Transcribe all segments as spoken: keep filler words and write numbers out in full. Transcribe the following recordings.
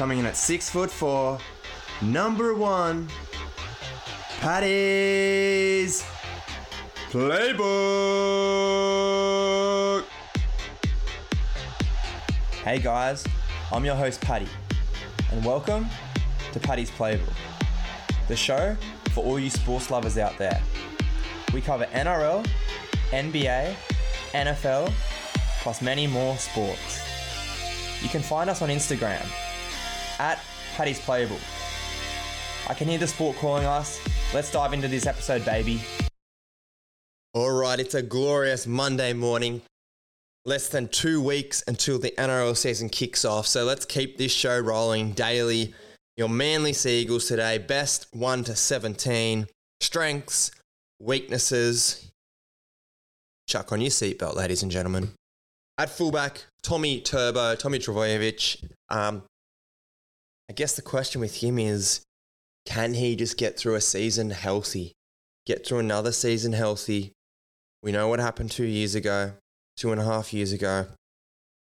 coming in at six foot four, number one, Paddy's Playbook. Hey guys, I'm your host Paddy, and welcome to Paddy's Playbook, the show for all you sports lovers out there. We cover N R L, N B A, N F L, plus many more sports. You can find us on Instagram, at Paddy's Playbook. I can hear the sport calling us. Let's dive into this episode, baby. All right, it's a glorious Monday morning. Less than two weeks until the N R L season kicks off, so let's keep this show rolling daily. Your Manly Sea Eagles today, best one to seventeen, strengths, weaknesses. Chuck on your seatbelt, ladies and gentlemen. At fullback, Tommy Turbo, Tommy Trbojevic. Um, I guess the question with him is, can he just get through a season healthy? Get through another season healthy? We know what happened two years ago, two and a half years ago.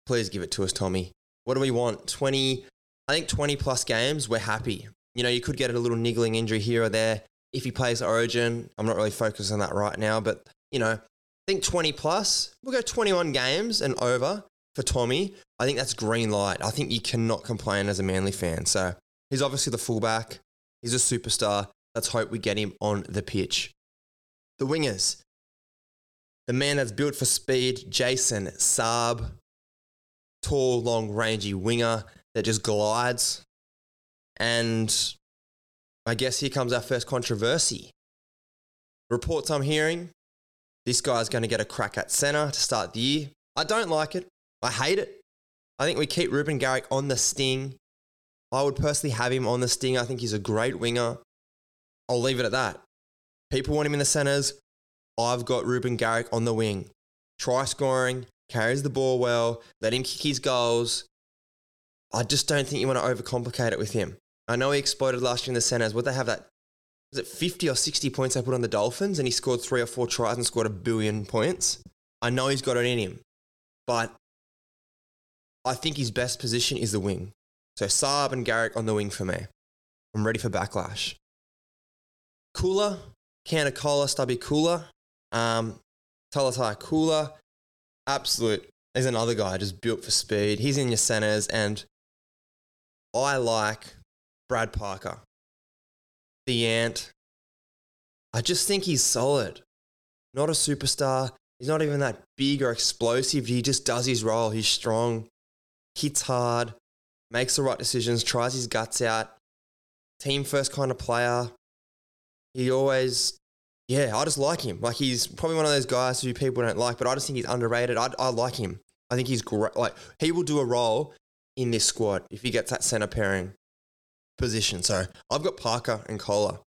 Please give it to us, Tommy. What do we want? twenty, I think twenty plus games, we're happy. You know, you could get a little niggling injury here or there. If he plays Origin, I'm not really focused on that right now, but, you know, I think twenty plus, we'll go twenty-one games and over for Tommy. I think that's green light. I think you cannot complain as a Manly fan. So he's obviously the fullback. He's a superstar. Let's hope we get him on the pitch. The wingers. The man that's built for speed, Jason Saab. Tall, long, rangy winger that just glides. And I guess here comes our first controversy. Reports I'm hearing, this guy's going to get a crack at centre to start the year. I don't like it. I hate it. I think we keep Ruben Garrick on the sting. I would personally have him on the sting. I think he's a great winger. I'll leave it at that. People want him in the centres. I've got Ruben Garrick on the wing. Try scoring, carries the ball well, let him kick his goals. I just don't think you want to overcomplicate it with him. I know he exploded last year in the centres. Would they have that? Was it fifty or sixty points they put on the Dolphins and he scored three or four tries and scored a billion points? I know he's got it in him, but I think his best position is the wing. So Saab and Garrick on the wing for me. I'm ready for backlash. Koula, Tolutau Koula, Stubby Koula, um, Tolutau Koula, absolute. There's another guy just built for speed. He's in your centres, and I like Brad Parker, the Ant. I just think he's solid. Not a superstar. He's not even that big or explosive. He just does his role. He's strong, hits hard, makes the right decisions, tries his guts out, team first kind of player. He always, yeah, I just like him. Like, he's probably one of those guys who people don't like, but I just think he's underrated. I, I like him. I think he's great. Like, he will do a role in this squad if he gets that center pairing position. So I've got Parker and Koula.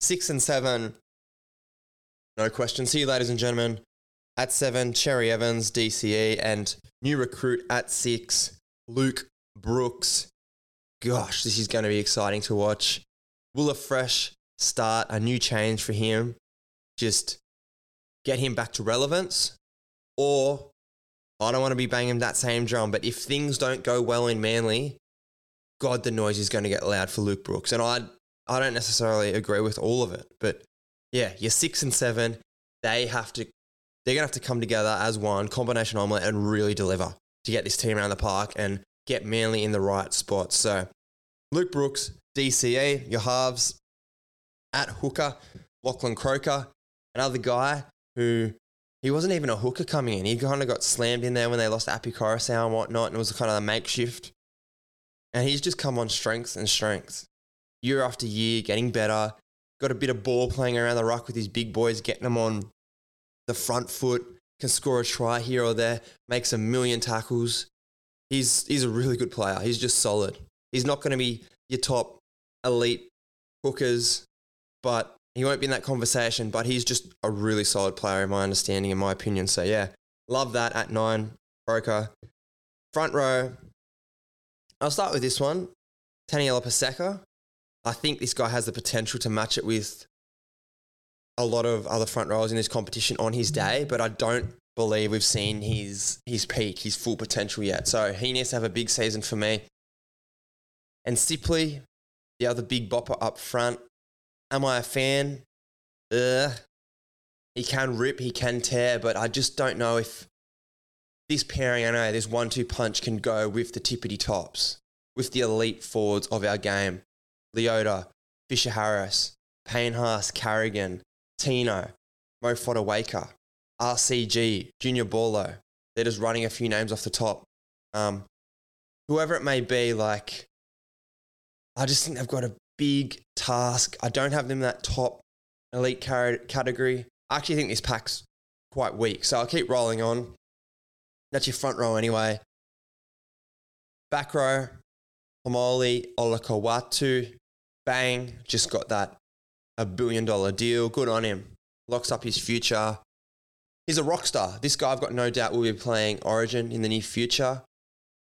Six and seven, no question. See you, ladies and gentlemen. At seven, Cherry Evans, D C E, and new recruit at six, Luke Brooks. Gosh, this is going to be exciting to watch. Will a fresh start, a new change for him, just get him back to relevance? Or, I don't want to be banging that same drum, but if things don't go well in Manly, God, the noise is going to get loud for Luke Brooks. And I I don't necessarily agree with all of it, but yeah, you're six and seven. They have to, they're going to have to come together as one, combination omelette, and really deliver to get this team around the park and get Manly in the right spot. So Luke Brooks, D C E, your halves. At hooker, Lachlan Croker, another guy who, he wasn't even a hooker coming in. He kind of got slammed in there when they lost Api Koroisau and whatnot, and it was kind of a makeshift. And he's just come on strengths and strengths. Year after year, getting better. Got a bit of ball playing around the ruck with his big boys, getting them on the front foot. Can score a try here or there. Makes a million tackles. He's, he's a really good player. He's just solid. He's not going to be your top elite hookers, but he won't be in that conversation, but he's just a really solid player in my understanding, in my opinion. So, yeah, love that at nine, Croker. Front row, I'll start with this one, Taniela Paseca. I think this guy has the potential to match it with a lot of other front rowers in this competition on his day, but I don't believe we've seen his his peak, his full potential yet. So he needs to have a big season for me. And Sipley, the other big bopper up front. Am I a fan? Ugh. He can rip, he can tear, but I just don't know if this pairing, I know, this one-two punch can go with the tippity-tops, with the elite forwards of our game. Leota, Fisher Harris, Payne Haas, Carrigan, Tino, Mo Fotuaika, R C G, Junior Paulo. They're just running a few names off the top. Um, whoever it may be, like, I just think they've got a big task. I don't have them in that top elite car- category. I actually think this pack's quite weak, so I'll keep rolling on. That's your front row anyway. Back row, Pomare, Olakau'atu, bang, just got that a billion dollar deal. Good on him. Locks up his future. He's a rock star. This guy, I've got no doubt, will be playing Origin in the near future.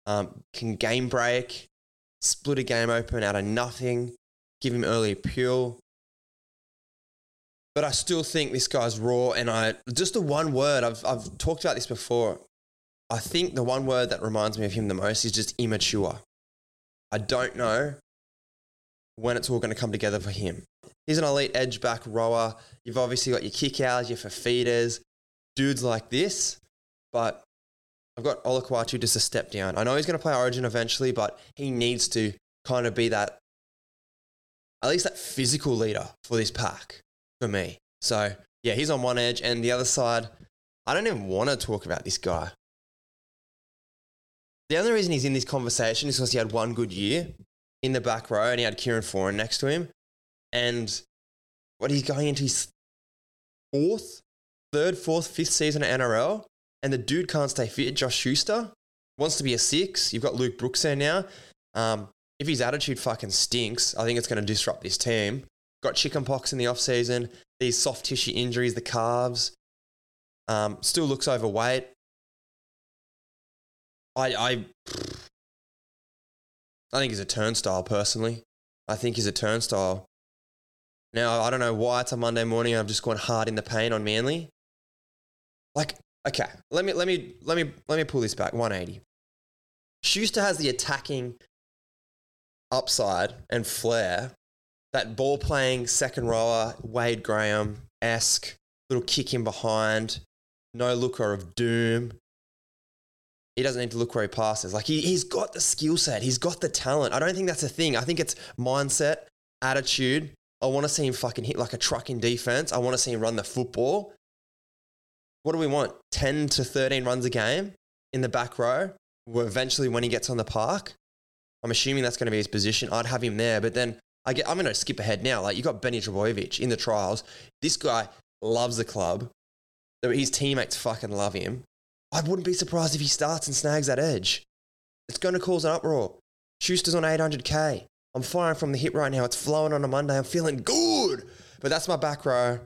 Um, can game break, split a game open out of nothing, give him early appeal. But I still think this guy's raw, and I just the one word, I've I've talked about this before. I think the one word that reminds me of him the most is just immature. I don't know when it's all going to come together for him. He's an elite edge back rower. You've obviously got your kick-outs, your fafitas, dudes like this, but I've got Olakau'atu just a step down. I know he's going to play Origin eventually, but he needs to kind of be that, at least that physical leader for this pack. For me. So yeah, he's on one edge, and the other side, I don't even want to talk about this guy. The only reason he's in this conversation is because he had one good year in the back row, and he had Kieran Foran next to him, and what he's going into his fourth, third, fourth, fifth season at N R L, and the dude can't stay fit. Josh Schuster wants to be a six. You've got Luke Brooks there now. Um, if his attitude fucking stinks, I think it's going to disrupt this team. Got chicken pox in the offseason, these soft tissue injuries, the calves. Um, still looks overweight. I, I, I think he's a turnstile, personally. I think he's a turnstile. Now, I don't know why it's a Monday morning and I've just gone hard in the pain on Manly. Like, okay, let me, let me, let me, let me pull this back, one eighty. Schuster has the attacking upside and flair. That ball-playing second rower, Wade Graham-esque, little kick in behind, no looker of doom. He doesn't need to look where he passes. Like, he, he's got the skill set. He's got the talent. I don't think that's a thing. I think it's mindset, attitude. I want to see him fucking hit like a truck in defense. I want to see him run the football. What do we want? ten to thirteen runs a game in the back row, where eventually when he gets on the park. I'm assuming that's going to be his position. I'd have him there, but then... I get, I'm going to skip ahead now. Like, you got Benny Trbojevic in the trials. This guy loves the club. His teammates fucking love him. I wouldn't be surprised if he starts and snags that edge. It's going to cause an uproar. Schuster's on eight hundred K. I'm firing from the hip right now. It's flowing on a Monday. I'm feeling good. But that's my back row.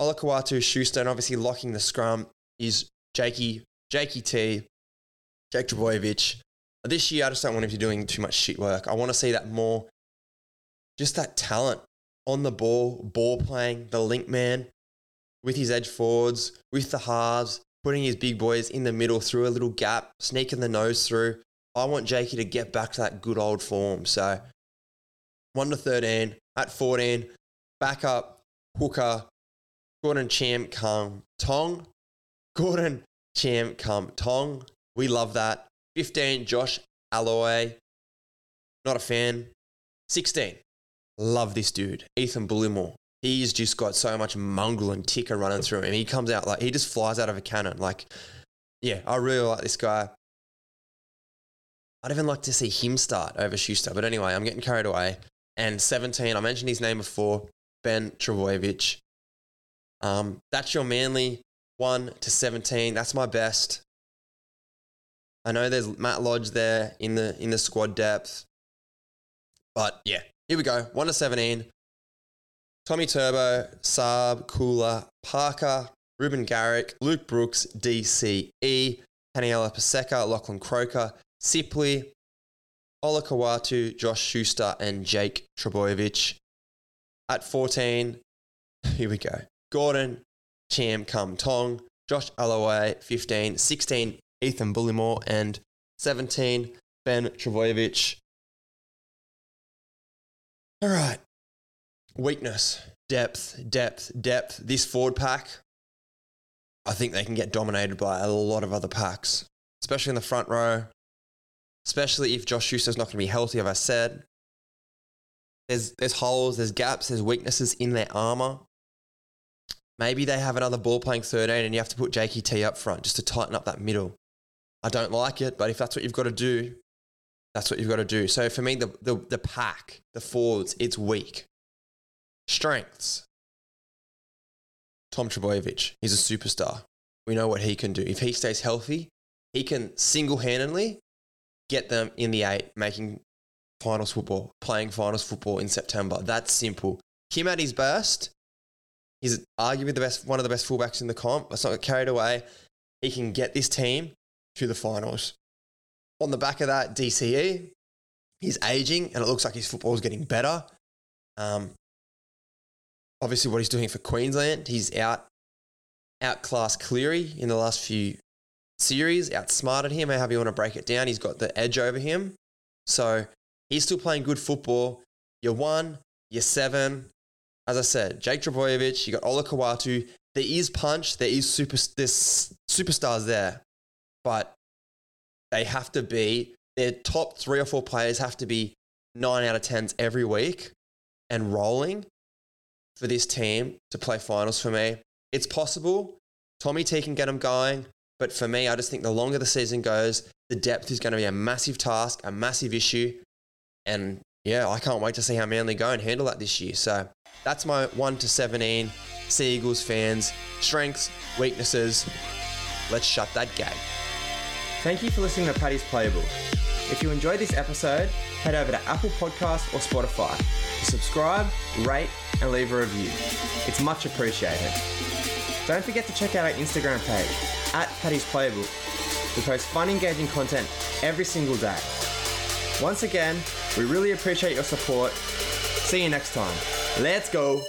Olakau'atu, Schuster, and obviously locking the scrum is Jakey, Jakey T, Jake Trbojevic. This year, I just don't want him to be doing too much shit work. I want to see that more. Just that talent on the ball, ball playing, the link man with his edge forwards, with the halves, putting his big boys in the middle through a little gap, sneaking the nose through. I want Jakey to get back to that good old form. So one to thirteen, at fourteen, back up, hooker, Gordon Chan Kum Tong. Gordon Chan Kum Tong. We love that. fifteen, Josh Aloiai. Not a fan. sixteen. Love this dude, Ethan Bullemor. He's just got so much mongrel and ticker running through him. He comes out like, he just flies out of a cannon. Like, yeah, I really like this guy. I'd even like to see him start over Schuster. But anyway, I'm getting carried away. And seventeen, I mentioned his name before, Ben Trbojevic. Um, that's your Manly, one to seventeen. That's my best. I know there's Matt Lodge there in the in the squad depth. But yeah. Here we go, one to seventeen. Tommy Turbo, Saab, Koula, Parker, Ruben Garrick, Luke Brooks, D C E, Taniela Paseca, Lachlan Croker, Sipley, Olakau'atu, Josh Schuster, and Jake Trbojevic. At fourteen, here we go. Gordon Chan Kum Tong, Josh Aloiai, fifteen, sixteen, Ethan Bullemor, and seventeen, Ben Trbojevic. All right. Weakness, depth, depth, depth. This forward pack, I think they can get dominated by a lot of other packs, especially in the front row, especially if Josh Schuster's not going to be healthy, as I said. There's, there's holes, there's gaps, there's weaknesses in their armour. Maybe they have another ball-playing thirteen and you have to put Jakey T up front just to tighten up that middle. I don't like it, but if that's what you've got to do, that's what you've got to do. So for me, the, the, the pack, the forwards, it's weak. Strengths. Tom Trbojevic, he's a superstar. We know what he can do. If he stays healthy, he can single-handedly get them in the eight, making finals football, playing finals football in September. That's simple. Kim at his best, he's arguably the best, one of the best fullbacks in the comp. Let's not get carried away. He can get this team to the finals. On the back of that, D C E, he's aging and it looks like his football is getting better. Um, obviously, what he's doing for Queensland, he's out outclassed Cleary in the last few series, outsmarted him, however you want to break it down. He's got the edge over him. So he's still playing good football. You're one, you're seven. As I said, Jake Trbojevic, you got Olakau'atu. There is punch, there is super, there's superstars there, but they have to be, their top three or four players have to be nine out of tens every week and rolling for this team to play finals for me. It's possible. Tommy T can get them going, but for me, I just think the longer the season goes, the depth is going to be a massive task, a massive issue. And yeah, I can't wait to see how Manly go and handle that this year. So that's my one to seventeen. Sea Eagles fans, strengths, weaknesses. Let's shut that gate. Thank you for listening to Paddy's Playable. If you enjoyed this episode, head over to Apple Podcasts or Spotify to subscribe, rate, and leave a review. It's much appreciated. Don't forget to check out our Instagram page, at Paddy's Playable. We post fun, engaging content every single day. Once again, we really appreciate your support. See you next time. Let's go.